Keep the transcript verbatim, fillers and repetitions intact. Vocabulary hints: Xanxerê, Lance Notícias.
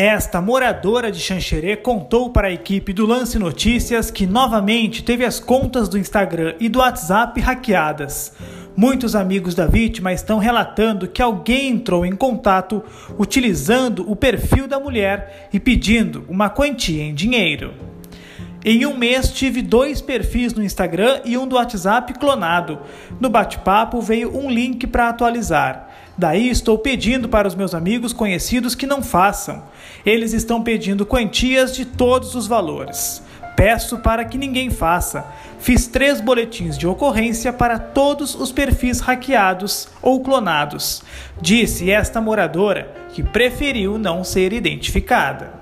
Esta moradora de Xanxerê contou para a equipe do Lance Notícias que novamente teve as contas do Instagram e do WhatsApp hackeadas. Muitos amigos da vítima estão relatando que alguém entrou em contato utilizando o perfil da mulher e pedindo uma quantia em dinheiro. Em um mês tive dois perfis no Instagram e um do WhatsApp clonado. No bate-papo veio um link para atualizar. Daí estou pedindo para os meus amigos conhecidos que não façam. Eles estão pedindo quantias de todos os valores. Peço para que ninguém faça. Fiz três boletins de ocorrência para todos os perfis hackeados ou clonados, disse esta moradora, que preferiu não ser identificada.